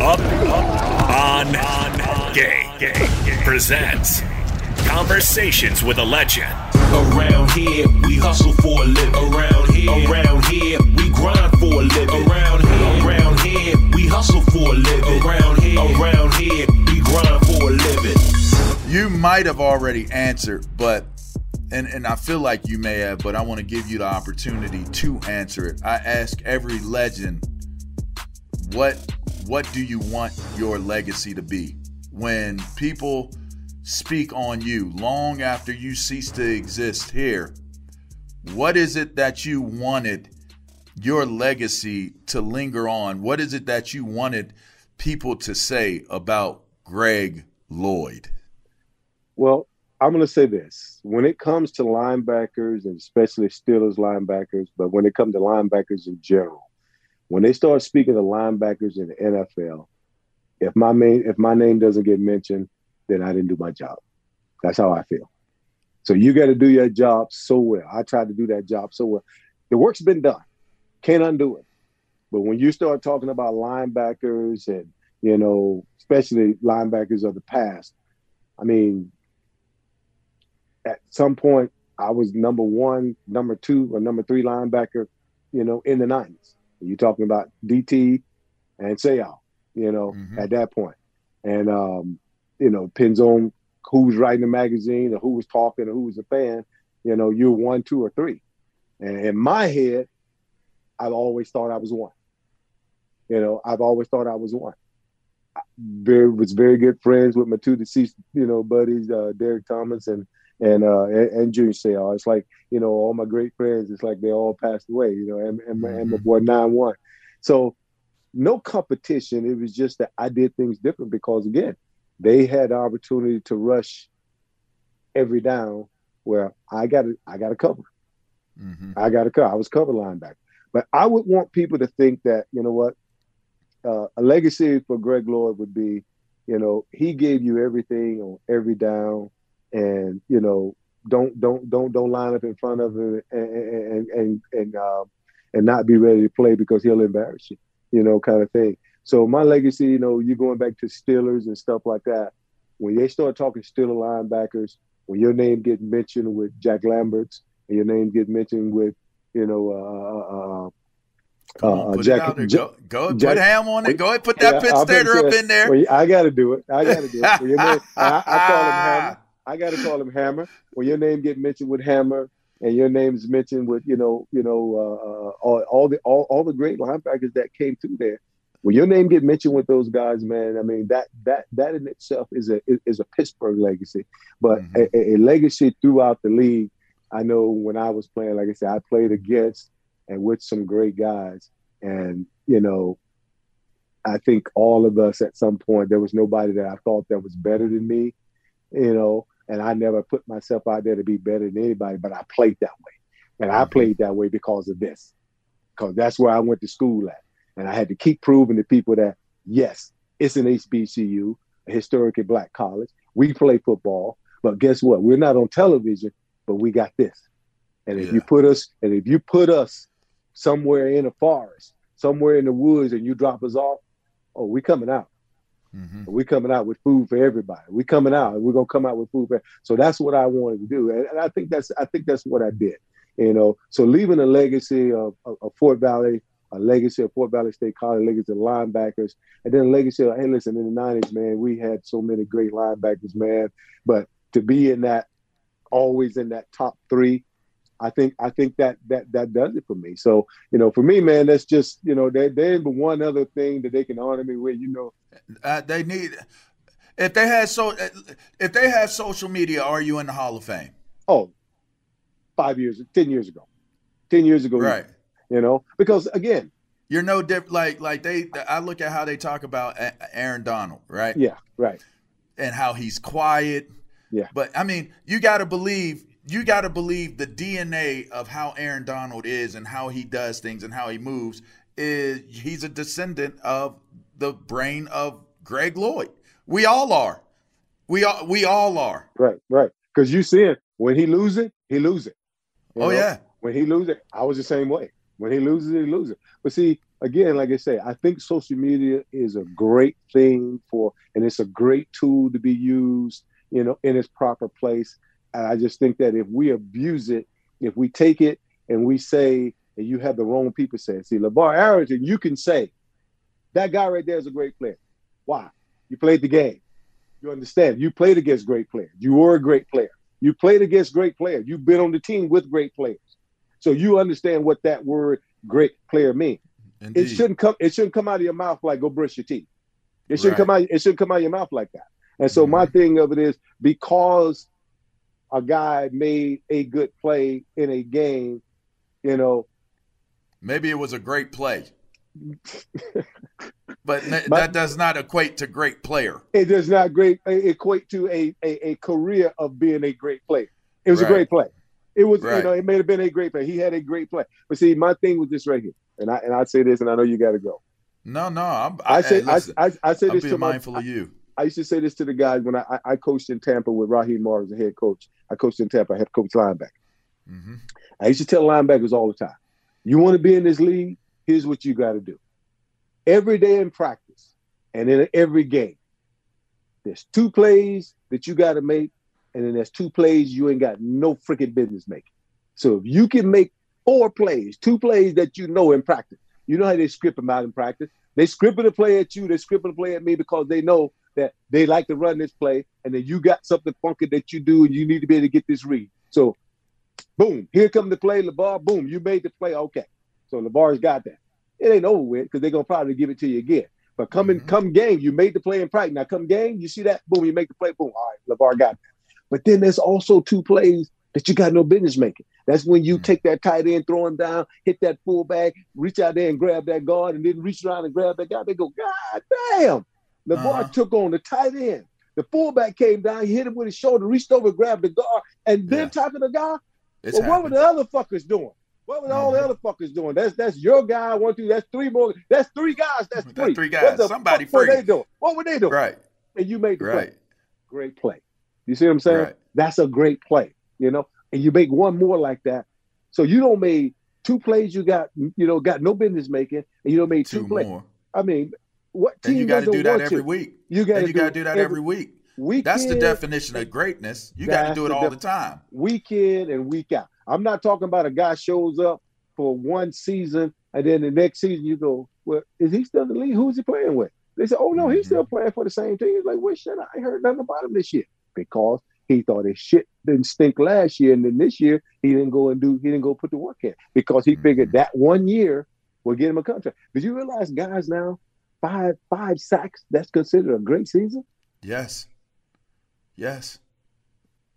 Up on Gay presents Conversations with a Legend. Around here, we hustle for a living. Around here, we grind for a living. Around here, we hustle for a living. Around here, we grind for a living. You might have already answered, but and I feel like you may have, but I want to give you the opportunity to answer it. I ask every legend, what do you want your legacy to be? When people speak on you long after you cease to exist here, what is it that you wanted your legacy to linger on? What is it that you wanted people to say about Greg Lloyd? Well, I'm going to say this. When it comes to linebackers, and especially Steelers linebackers, but when it comes to linebackers in general, when they start speaking to linebackers in the NFL, if my name doesn't get mentioned, then I didn't do my job. That's how I feel. So you got to do your job so well. I tried to do that job so well. The work's been done. Can't undo it. But when you start talking about linebackers and, especially linebackers of the past, I mean, at some point I was number one, number two, or number three linebacker, in the 90s. You're talking about DT and Seau, mm-hmm. at that point. And, depends on who's writing the magazine or who was talking or who was a fan, you're one, two, or three. And in my head, I've always thought I was one. I was very good friends with my two deceased, buddies, Derek Thomas and Junior Seau. It's like, all my great friends, it's like they all passed away, and my boy 9-1. So no competition. It was just that I did things different because, again, they had the opportunity to rush every down where I got to cover. Mm-hmm. I got to cover. I was cover linebacker. But I would want people to think that, a legacy for Greg Lloyd would be, he gave you everything on every down. And don't line up in front of him and not be ready to play because he'll embarrass you, kind of thing. So my legacy, you going back to Steelers and stuff like that. When they start talking Steeler linebackers, when your name gets mentioned with Jack Lamberts, and your name gets mentioned with Jack, put ham on it. Go ahead, put that Pitt Stater up in there. Well, I got to do it. Well, I call him Hammer. I got to call him Hammer. When your name get mentioned with Hammer, and your name's mentioned with all the great linebackers that came through there, when your name get mentioned with those guys, man, I mean, that in itself is a Pittsburgh legacy, but a legacy throughout the league. I know when I was playing, like I said, I played against and with some great guys. And, you know, I think all of us at some point, there was nobody that I thought that was better than me, you know, and I never put myself out there to be better than anybody, but I played that way. And I played that way because of this, because that's where I went to school at. And I had to keep proving to people that, yes, it's an HBCU, a historically black college. We play football, but guess what? We're not on television, but we got this. And if you put us, somewhere in a forest, somewhere in the woods, and you drop us off, oh, we coming out. We coming out with food for everybody. We coming out, and we're gonna come out with food for. So that's what I wanted to do, and I think that's what I did. You know, so leaving a legacy of Fort Valley, a legacy of Fort Valley State College, a legacy of linebackers, and then a legacy of, hey, listen, in the 90s, man, we had so many great linebackers, man. But to be in that, always in that top three, I think that does it for me. So, you know, for me, man, that's just, you know, there's one other thing that they can honor me with, you know. They need, if they have social media, are you in the Hall of Fame? Oh, 10 years ago. Right. You know, because again, you're no different. Like I look at how they talk about Aaron Donald, right? Yeah. Right. And how he's quiet. Yeah. But I mean, you got to believe the DNA of how Aaron Donald is and how he does things and how he moves is he's a descendant of the brain of Greg Lloyd. We all are. We all are. Right, right. Because you see it. When he loses it, he loses it. You know? Yeah. When he loses it, I was the same way. When he loses it, he loses it. But see, again, like I say, I think social media is a great thing for, and it's a great tool to be used, you know, in its proper place. And I just think that if we abuse it, if we take it and we say, and you have the wrong people saying, see, LaVar Arrington, you can say, that guy right there is a great player. Why? You played the game. You understand? You played against great players. You were a great player. You played against great players. You've been on the team with great players. So you understand what that word great player means. Indeed. It shouldn't come out of your mouth like go brush your teeth. It shouldn't come out of your mouth like that. And so my thing of it is, because a guy made a good play in a game, you know. Maybe it was a great play. But that does not equate to great player. It does not equate to a career of being a great player. It was a great play. It was, you know, it may have been a great play. He had a great play. But see, my thing was this right here. And I say this, and I know you got to go. No. I'm mindful of you. I used to say this to the guys when I coached in Tampa with Raheem Morris, the head coach. I coached in Tampa, head coach linebacker. I used to tell linebackers all the time, you want to be in this league, here's what you got to do. Every day in practice and in every game, there's two plays that you got to make, and then there's two plays you ain't got no freaking business making. So if you can make four plays, two plays that you know in practice, you know how they script them out in practice. They scripted a play at you, they scripted a play at me because they know that they like to run this play, and then you got something funky that you do, and you need to be able to get this read. So, boom, here come the play, LaVar, boom, you made the play, okay. So LaVar's got that. It ain't over with because they're going to probably give it to you again. But come game, you made the play in practice. Now come game, you see that, boom, you make the play, boom, all right, LaVar got that. But then there's also two plays that you got no business making. That's when you take that tight end, throw him down, hit that fullback, reach out there and grab that guard, and then reach around and grab that guy. They go, God damn. LaVar took on the tight end. The fullback came down, he hit him with his shoulder, reached over, grabbed the guard, and then tackled the guy. What were the other fuckers doing? What were all the other fuckers doing? That's your guy, one, two, that's three more. That's three guys. What the somebody free. What were they doing? Right. And you made the play. Great play. You see what I'm saying? Right. That's a great play, you know? And you make one more like that. So you don't made two plays you got, you know, got no business making, and you don't made two plays. More. I mean, what team doesn't want you? You got to do that every week. You got to do that every week. Weekend, that's the definition of greatness. You got to do it all the time. Week in and week out. I'm not talking about a guy shows up for one season, and then the next season you go, well, is he still in the league? Who's he playing with? They say, oh, no, he's still playing for the same team. He's like, well, shit, I ain't heard nothing about him this year. Because he thought his shit didn't stink last year, and then this year he didn't go put the work in because he figured that one year would get him a contract. Did you realize guys now five sacks, that's considered a great season? Yes.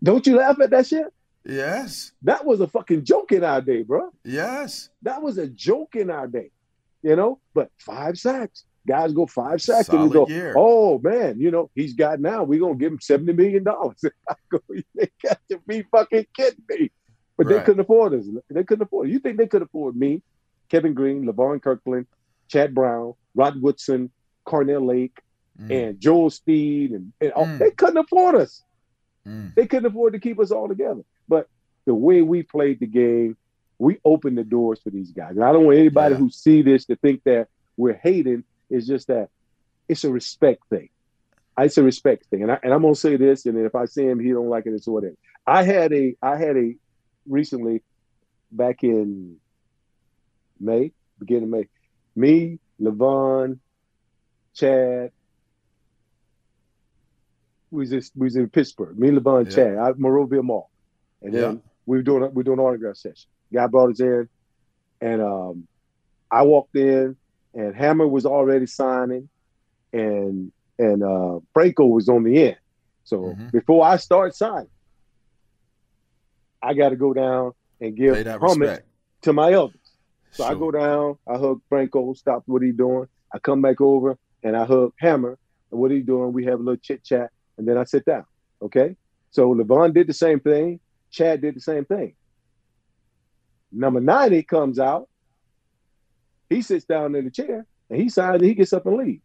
Don't you laugh at that shit? Yes. That was a fucking joke in our day, bro. Yes. That was a joke in our day, you know? But 5 sacks. Guys go 5 sacks solid, and you go, year. Oh, man, you know, he's got now. We're going to give him $70 million. I go, they got to be fucking kidding me. But right. They couldn't afford us. They couldn't afford it. You think they could afford me, Kevin Green, LaVar Kirkland, Chad Brown, Rod Woodson, Carnell Lake, and Joel Steed. And all. They couldn't afford us. They couldn't afford to keep us all together. But the way we played the game, we opened the doors for these guys. And I don't want anybody who see this to think that we're hating. It's just that it's a respect thing. It's a respect thing. And I'm going to say this, and if I see him, he don't like it, it's whatever. I had a recently, back in May, beginning of May, me, LeVon, Chad, we was in Pittsburgh. Me, LeVon, Chad, at Morovia Mall. And then we were doing an autograph session. Guy brought us in, and I walked in, and Hammer was already signing, and Franco was on the end. So before I start signing, I got to go down and give homage to my elders. So I go down, I hug Franco, stop what he doing. I come back over and I hug Hammer and what he doing. We have a little chit chat, and then I sit down. Okay, so LeVon did the same thing. Chad did the same thing. Number 90 comes out. He sits down in the chair, and he signs, and he gets up and leaves.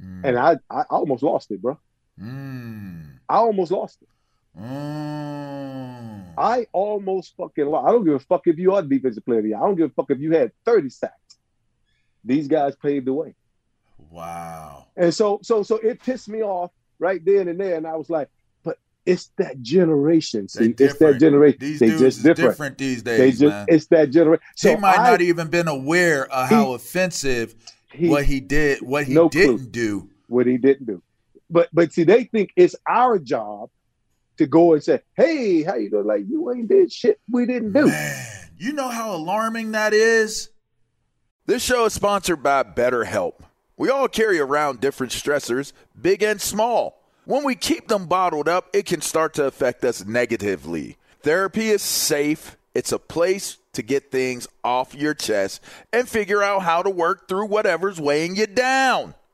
And I almost lost it, bro. I almost lost it. I almost fucking lost. I don't give a fuck if you are the defensive player of the year. I don't give a fuck if you had 30 sacks. These guys paved the way. Wow. And so it pissed me off right then and there, and I was like, but it's that generation. See, it's that generation. These dudes just different these days. They just, man. It's that generation. So he might not even been aware of how offensive what he didn't do. But see, they think it's our job to go and say, hey, how you doing? Like, you ain't did shit we didn't do. Man, you know how alarming that is? This show is sponsored by BetterHelp. We all carry around different stressors, big and small. When we keep them bottled up, it can start to affect us negatively. Therapy is safe. It's a place to get things off your chest and figure out how to work through whatever's weighing you down.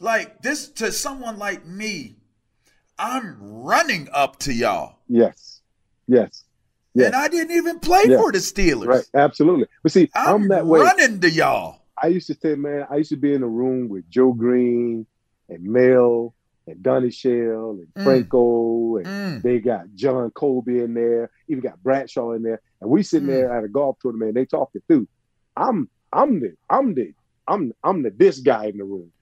Like this to someone like me, I'm running up to y'all. Yes. And I didn't even play for the Steelers. Right, absolutely. But see, I'm that way. Running to y'all. I used to say, man, I used to be in a room with Joe Green and Mel and Donnie Shell and Franco, and they got John Colby in there, even got Bradshaw in there, and we sitting there at a golf tournament and they talking through. I'm the this guy in the room.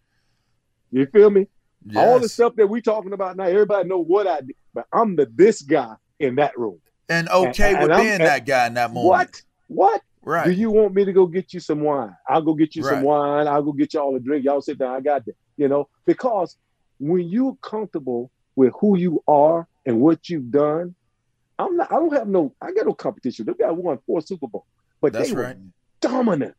You feel me? Yes. All the stuff that we talking about now, everybody know what I did, but I'm the this guy in that room. And okay with being that guy in that moment. What? Right. Do you want me to go get you some wine? I'll go get you some wine. I'll go get you all a drink. Y'all sit down. I got that. You know, because when you're comfortable with who you are and what you've done, I got no competition. They got won 4 Super Bowl, but that's they were dominant.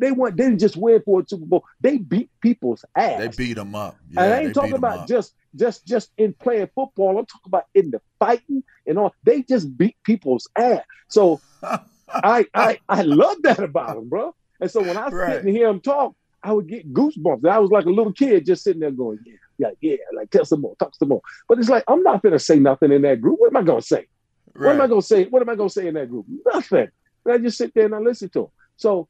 They didn't just win for a Super Bowl. They beat people's ass. They beat them up. Yeah, and I ain't talking about just in playing football. I'm talking about in the fighting and all. They just beat people's ass. So I love that about them, bro. And so when I sit and hear him talk, I would get goosebumps. I was like a little kid just sitting there going, yeah. Like, tell some more, talk some more. But it's like, I'm not going to say nothing in that group. What am I going to say? Right. What am I going to say in that group? Nothing. And I just sit there and I listen to them. So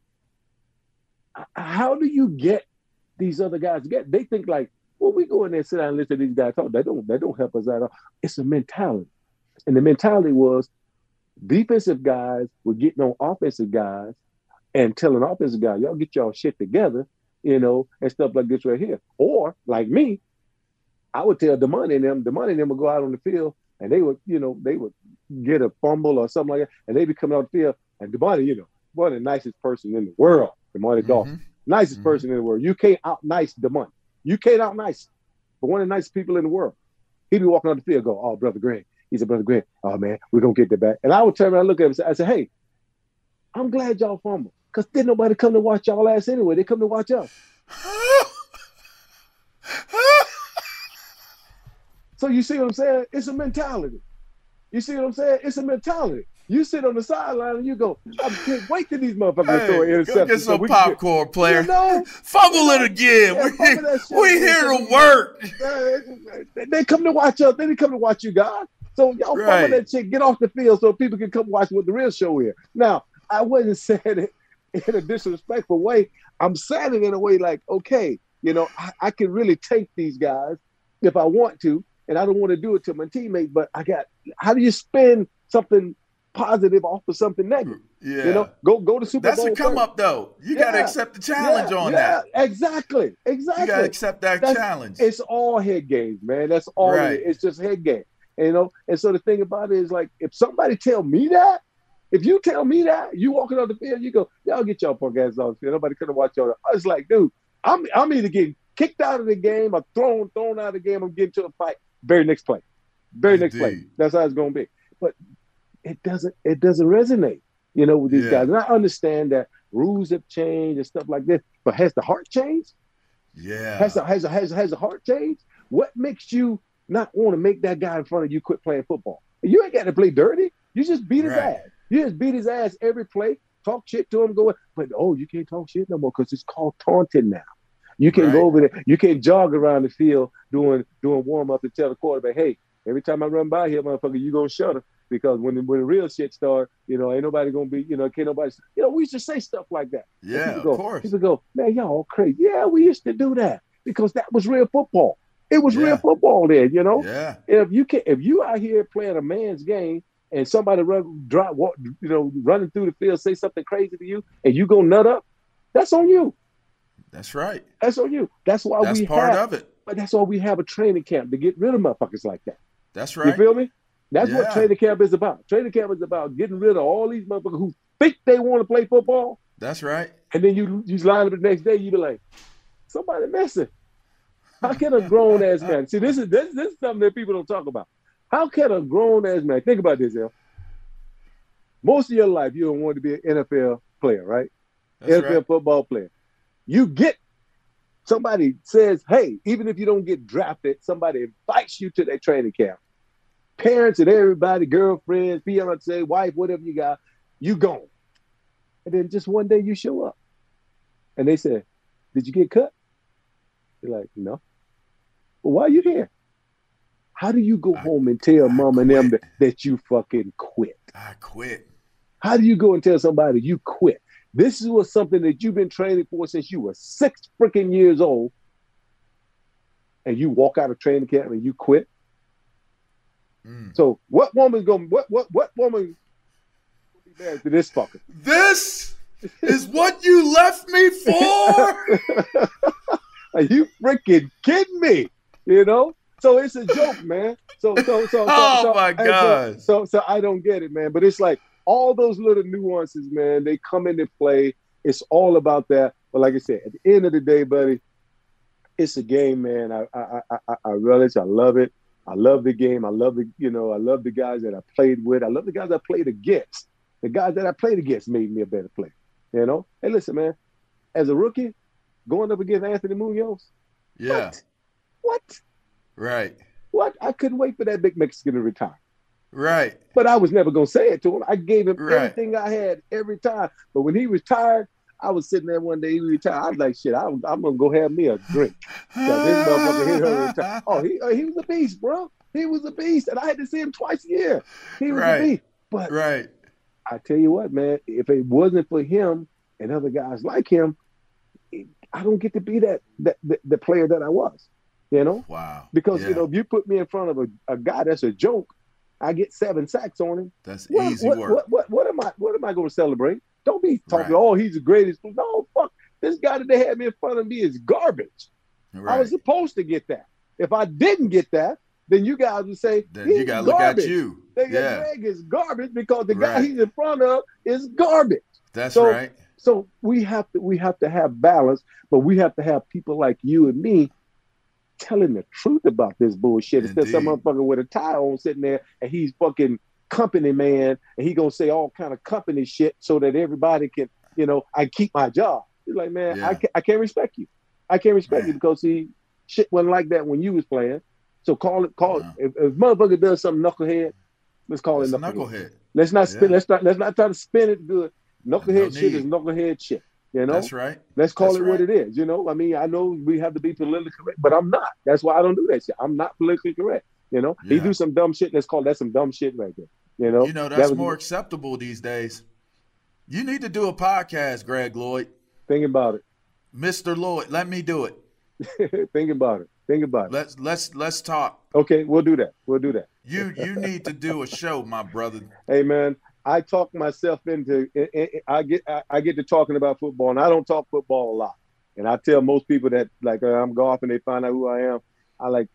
how do you get these other guys? They think like, well, we go in there and sit down and listen to these guys talk. That don't help us at all. It's a mentality. And the mentality was defensive guys were getting on offensive guys and telling offensive guys, y'all get y'all shit together, you know, and stuff like this right here. Or like me, I would tell the money and them would go out on the field and they would get a fumble or something like that. And they'd be coming out the field and the money, the nicest person in the world. DeMonte Dolphin, nicest person in the world. You can't out-nice DeMonte. You can't out-nice, but one of the nicest people in the world. He'd be walking on the field, go, oh, Brother Greg. He said, Brother Greg, oh, man, we're going to get that back. And I would turn around and look at him and I said, hey, I'm glad y'all fumbled because didn't nobody come to watch y'all ass anyway. They come to watch us. So you see what I'm saying? It's a mentality. You see what I'm saying? It's a mentality. You sit on the sideline and you go, I can't wait till these motherfuckers throw an interception. Get some popcorn, player. You know? Fumble it again. We're here to work. They come to watch us. They didn't come to watch you guys. So y'all fumble that shit. Get off the field so people can come watch what the real show is. Now, I wasn't saying it in a disrespectful way. I'm saying it in a way like, okay, you know, I can really take these guys if I want to, and I don't want to do it to my teammate, but how do you spend something positive off of something negative? Yeah. You know, go to Super Bowl. That's a come up though. You got to accept the challenge on that. Exactly. You got to accept that challenge. It's all head games, man. That's all it is. It's just head game. And, you know, and so the thing about it is like, if somebody tell me that, if you tell me that, you walking on the field, you go, y'all get y'all punk ass off the field. Nobody could have watched y'all. It's like, dude, I'm either getting kicked out of the game or thrown out of the game. I'm getting to a fight. Very next play. That's how it's going to be. But it doesn't resonate, you know, with these guys. And I understand that rules have changed and stuff like this, but has the heart changed? Yeah. Has the heart changed? What makes you not want to make that guy in front of you quit playing football? You ain't got to play dirty. You just beat his ass. You just beat his ass every play, talk shit to him, go, but oh, you can't talk shit no more because it's called taunting now. You can't go over there. You can't jog around the field doing warm-up and tell the quarterback, hey, every time I run by here, motherfucker, you going to shudder because when the real shit start, you know, ain't nobody going to be, you know, can't nobody. You know, we used to say stuff like that. Yeah, of course. People go, man, y'all all crazy. Yeah, we used to do that because that was real football. It was real football then, you know. Yeah. If you out here playing a man's game and somebody running through the field, say something crazy to you and you go nut up, that's on you. That's right. That's on you. That's part of it. But that's why we have a training camp to get rid of motherfuckers like that. That's right. You feel me? That's what training camp is about. Training camp is about getting rid of all these motherfuckers who think they want to play football. That's right. And then you line up the next day, you be like, somebody missing. How can a grown-ass man – see, this is something that people don't talk about. How can a grown-ass man – think about this, El. Most of your life, you don't want to be an NFL player, right? That's NFL right. Football player. You get – somebody says, hey, even if you don't get drafted, somebody invites you to their training camp. Parents and everybody, girlfriends, fiance, wife, whatever you got, you gone. And then just one day you show up. And they say, did you get cut? You're like, no. Well, why are you here? How do you go home and tell mom and them that you fucking quit? I quit. How do you go and tell somebody you quit? This was something that you've been training for since you were 6 freaking years old. And you walk out of training camp and you quit. Mm. So what woman's going to what woman be married to this fucker? This is what you left me for? Are you freaking kidding me? You know? So it's a joke, man. So my God. So I don't get it, man. But it's like all those little nuances, man, they come into play. It's all about that. But like I said, at the end of the day, buddy, it's a game, man. I relish. I love it. I love the game. I love the guys that I played with. I love the guys I played against. The guys that I played against made me a better player. You know? Hey, listen, man, as a rookie, going up against Anthony Muñoz. Yeah. What? Right. What? I couldn't wait for that big Mexican to retire. Right. But I was never going to say it to him. I gave him everything I had every time. But when he retired, I was sitting there one day, he retired. I was like, shit, I'm going to go have me a drink. This motherfucker hit her retire. Oh, he was a beast, bro. He was a beast. And I had to see him twice a year. He was a beast. But I tell you what, man, if it wasn't for him and other guys like him, I don't get to be the player that I was, you know? Wow. Because, you know, if you put me in front of a guy that's a joke, I get 7 sacks on him. That's easy work. What am I going to celebrate? Don't be talking, oh, he's the greatest. No, fuck. This guy that they had me in front of me is garbage. Right. I was supposed to get that. If I didn't get that, then you guys would say, then you got to look at you. Greg is garbage because the guy he's in front of is garbage. That's right. So we have to have balance, but we have to have people like you and me telling the truth about this bullshit. Instead of some motherfucker with a tie on sitting there and he's fucking company man and he gonna say all kind of company shit so that everybody can, you know, I keep my job. He's like, man, I can't respect you. I can't respect you because see, shit wasn't like that when you was playing. So call it. If motherfucker does something knucklehead, let's call it knucklehead. Let's not try to spin it good. Knucklehead shit is knucklehead shit, you know? That's right. Let's call it what it is, you know? I mean, I know we have to be politically correct, but I'm not. That's why I don't do that shit. I'm not politically correct, you know? Yeah. You do some dumb shit, let's call that some dumb shit right there, you know? You know, that's more acceptable these days. You need to do a podcast, Greg Lloyd. Think about it. Mr. Lloyd, let me do it. Think about it. Think about it. Let's talk. Okay, we'll do that. We'll do that. You need to do a show, my brother. Hey, man. I talk myself into I get to talking about football, and I don't talk football a lot. And I tell most people that, like, I'm golf, and they find out who I am. I like,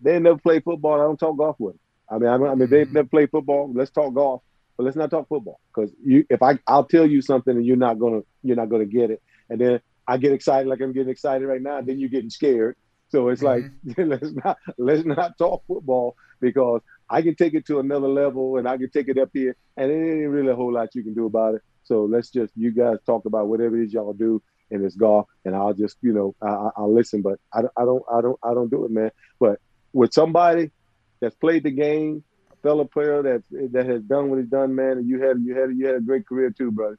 they never play football. I don't talk golf with them. I mean, they never play football. Let's talk golf, but let's not talk football because I'll tell you something, and you're not gonna get it. And then I get excited, like I'm getting excited right now. And then you're getting scared. So it's like let's not talk football because I can take it to another level and I can take it up here and it ain't really a whole lot you can do about it. So let's just, you guys talk about whatever it is y'all do and it's golf and I'll just, you know, I'll listen, but I don't do it, man. But with somebody that's played the game, a fellow player that has done what he's done, man, and you had a great career too, brother.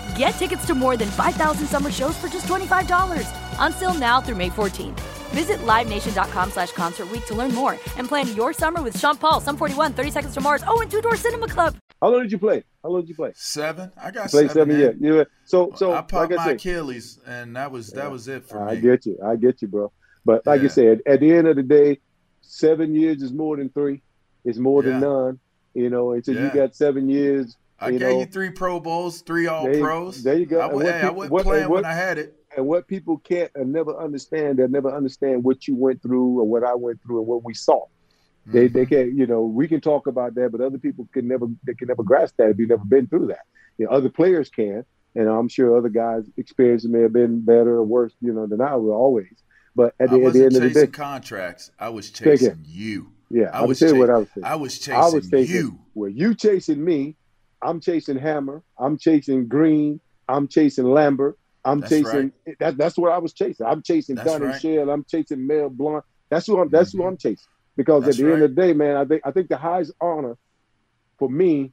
Get tickets to more than 5,000 summer shows for just $25. Until now through May 14th. Visit LiveNation.com/Concert Week to learn more and plan your summer with Sean Paul, Sum 41, 30 Seconds to Mars, and Two Door Cinema Club. How long did you play? Seven. I got played seven. Yeah. So I popped my Achilles, and that was it for me. I get you, bro. But like you said, at the end of the day, 7 years is more than three. It's more than none. You got 7 years. I gave you three Pro Bowls, three All-Pros. There you go. I wasn't playing when I had it. And what people can't and never understand, they'll never understand what you went through or what I went through and what we saw. Mm-hmm. They can't, we can talk about that, but other people can never grasp that if you've never been through that. Other players can, and I'm sure other guys' experiences may have been better or worse, than I will always. But at the end of the day, contracts. I was chasing you. Yeah, I was chasing what I was saying. I was chasing you. Well, you chasing me. I'm chasing Hammer. I'm chasing Green. I'm chasing Lambert. That's chasing. That's what I was chasing. I'm chasing Donnie Shell. I'm chasing Mel Blount. That's who I'm chasing. Because at the end of the day, man, I think the highest honor for me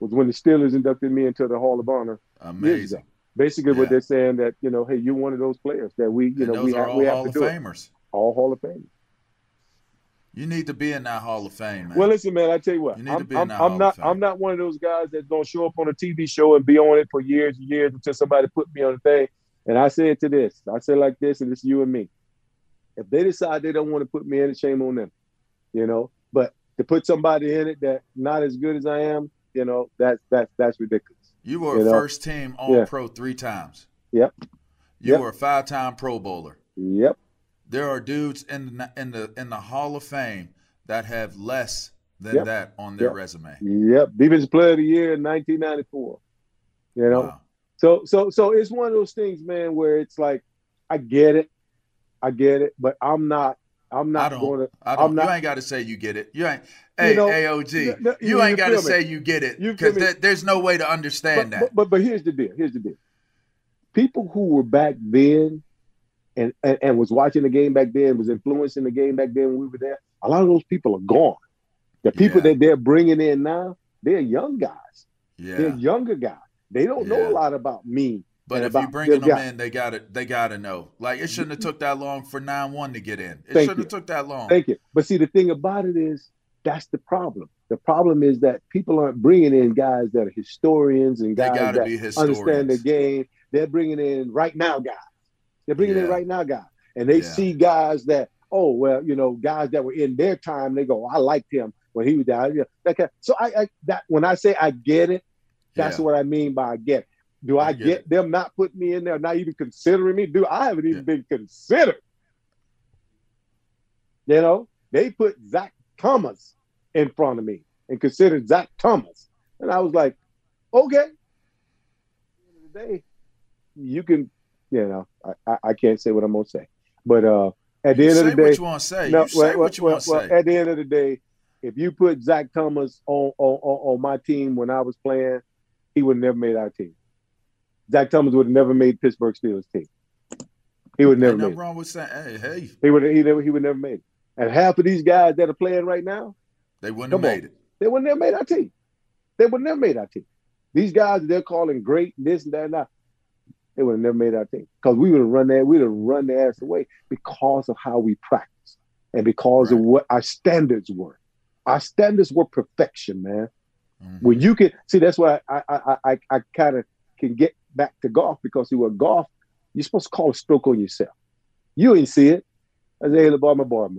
was when the Steelers inducted me into the Hall of Honor. Amazing. Basically, what they're saying that hey, you're one of those players that we have to do. All Hall of Famers. You need to be in that Hall of Fame, man. Well, listen, man, I tell you what. I'm not one of those guys that's going to show up on a TV show and be on it for years and years until somebody put me on the thing. And I say it to this. I say it like this, and it's you and me. If they decide they don't want to put me in it, shame on them, But to put somebody in it that's not as good as I am, that's ridiculous. You were a first-team All-Pro 3 times. Yep. You were a 5-time Pro Bowler. Yep. There are dudes in the Hall of Fame that have less than that on their resume. Yep, Defensive Player of the Year in 1994. Wow. So it's one of those things, man, where it's like, I get it, but I'm not. You ain't got to say you get it. You ain't. Hey, AOG, you ain't got to say you get it because there's no way to understand that. But here's the deal. People who were back then. And was watching the game back then, was influencing the game back then when we were there, a lot of those people are gone. The people that they're bringing in now, they're young guys. Yeah. They're younger guys. They don't know a lot about me. But if you're bringing them in, they gotta know. Like, it shouldn't have took that long for 9-1 to get in. It shouldn't have took that long. Thank you. But see, the thing about it is, that's the problem. The problem is that people aren't bringing in guys that are historians and guys that understand the game. They're bringing in right now guys. They're bringing in right now guys. And they see guys that, guys that were in their time, they go, I liked him when he was there. So when I say I get it, that's what I mean by I get it. Do I get them not putting me in there, not even considering me? Dude, I haven't even been considered. They put Zach Thomas in front of me and considered Zach Thomas. And I was like, okay. At the end of the day, you can... I can't say what I'm gonna say, but at the end of the day, what you want to say? At the end of the day, if you put Zach Thomas on my team when I was playing, he would have never made our team. Zach Thomas would have never made Pittsburgh Steelers team. He would never. Nothing wrong with saying, hey. He would never made it. And half of these guys that are playing right now, they wouldn't have made it. They wouldn't have made our team. These guys they're calling great, this and that and that. They would have never made our team because we would have run their ass away because of how we practice. and because of what our standards were. Our standards were perfection, man. Mm-hmm. When you can see, that's why I kind of can get back to golf, because you were golf. You're supposed to call a stroke on yourself. You ain't see it. I say, hey, LeVar, my ball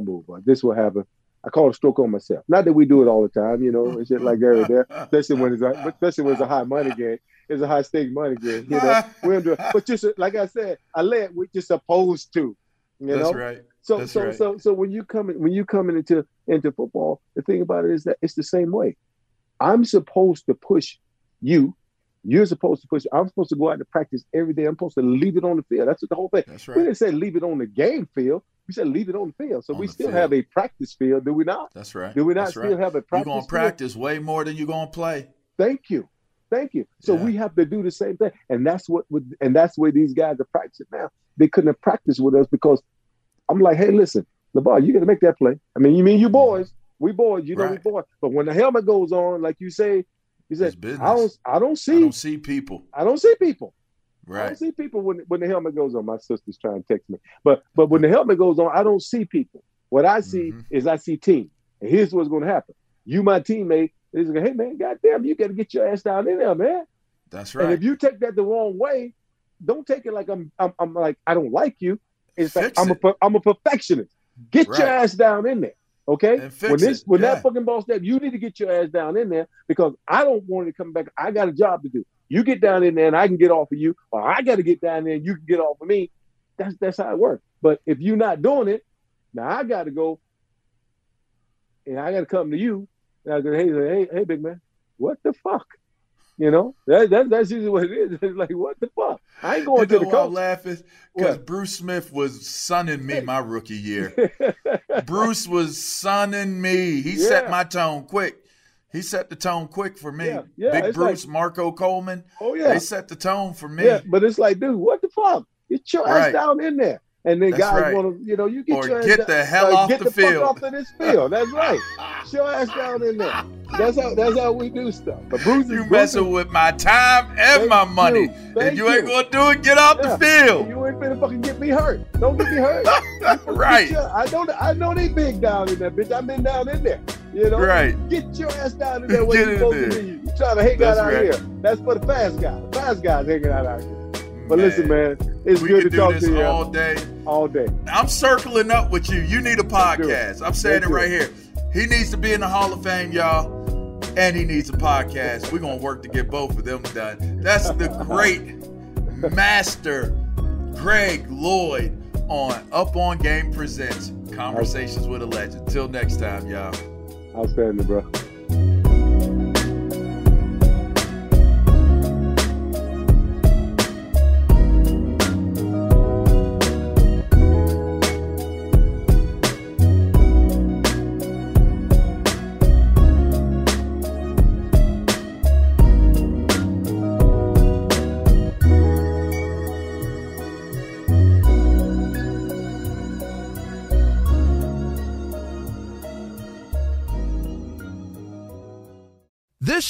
move. This will happen. I call a stroke on myself. Not that we do it all the time, you know, and shit like that or there. Especially when it's a high money game. It's a high stake money game, you know. But just like I said, I led what you're supposed to, you know. That's right. So when you come into football, the thing about it is that it's the same way. I'm supposed to push you. You're supposed to push. I'm supposed to go out to practice every day. I'm supposed to leave it on the field. That's the whole thing. That's right. We didn't say leave it on the game field. We said leave it on the field. So we still have a practice field, do we not? That's right. Do we not still have a practice field? You're going to practice way more than you're going to play. Thank you. So we have to do the same thing. And that's where these guys are practicing now. They couldn't have practiced with us because I'm like, hey, listen, LeVar, you got to make that play. I mean, you mean you boys. We boys. You know we boys. But when the helmet goes on, like you say, he said, I don't see people. Right. I don't see people when the helmet goes on. My sister's trying to text me. But when the helmet goes on, I don't see people. What I see is I see team. And here's what's going to happen. You, my teammate, is like, hey, man, goddamn, you got to get your ass down in there, man. That's right. And if you take that the wrong way, don't take it like I'm like, I don't like you. It's fix like, I'm a perfectionist. Get your ass down in there. Okay, when that fucking ball step, you need to get your ass down in there because I don't want it to come back. I got a job to do. You get down in there and I can get off of you, or I got to get down there and you can get off of me. That's how it works. But if you're not doing it, now I got to go and I got to come to you. And I go, hey, big man, what the fuck? You know, that's usually what it is. It's like, what the fuck? I ain't going to the coach. I'm laughing because Bruce Smith was sunning me my rookie year. Bruce was sunning me. He set my tone quick. He set the tone quick for me. Yeah, Big Bruce, like, Marco Coleman. Oh, yeah. They set the tone for me. Yeah, but it's like, dude, what the fuck? Get your ass down in there. And then guys want to, you know, you get your ass down. Or get the hell off the field. Get the fuck off of this field. That's right. Get your ass down in there. That's how we do stuff. But Bruce, you messing with my time and my money. If you ain't going to do it, get off the field. You ain't finna fucking get me hurt. Don't get me hurt. Right. I know they big down in there, bitch. I've been down in there. You know? Right. Get your ass down in there when you're supposed to be. You trying to hang out here. That's for the fast guys. The fast guys hanging out here. But listen, man, it's good to talk to you. We can do this all day. All day. I'm circling up with you. You need a podcast. I'm saying it right here. He needs to be in the Hall of Fame, y'all, and he needs a podcast. We're going to work to get both of them done. That's the great master Greg Lloyd on Up On Game Presents Conversations with a Legend. Till next time, y'all. Outstanding, bro. This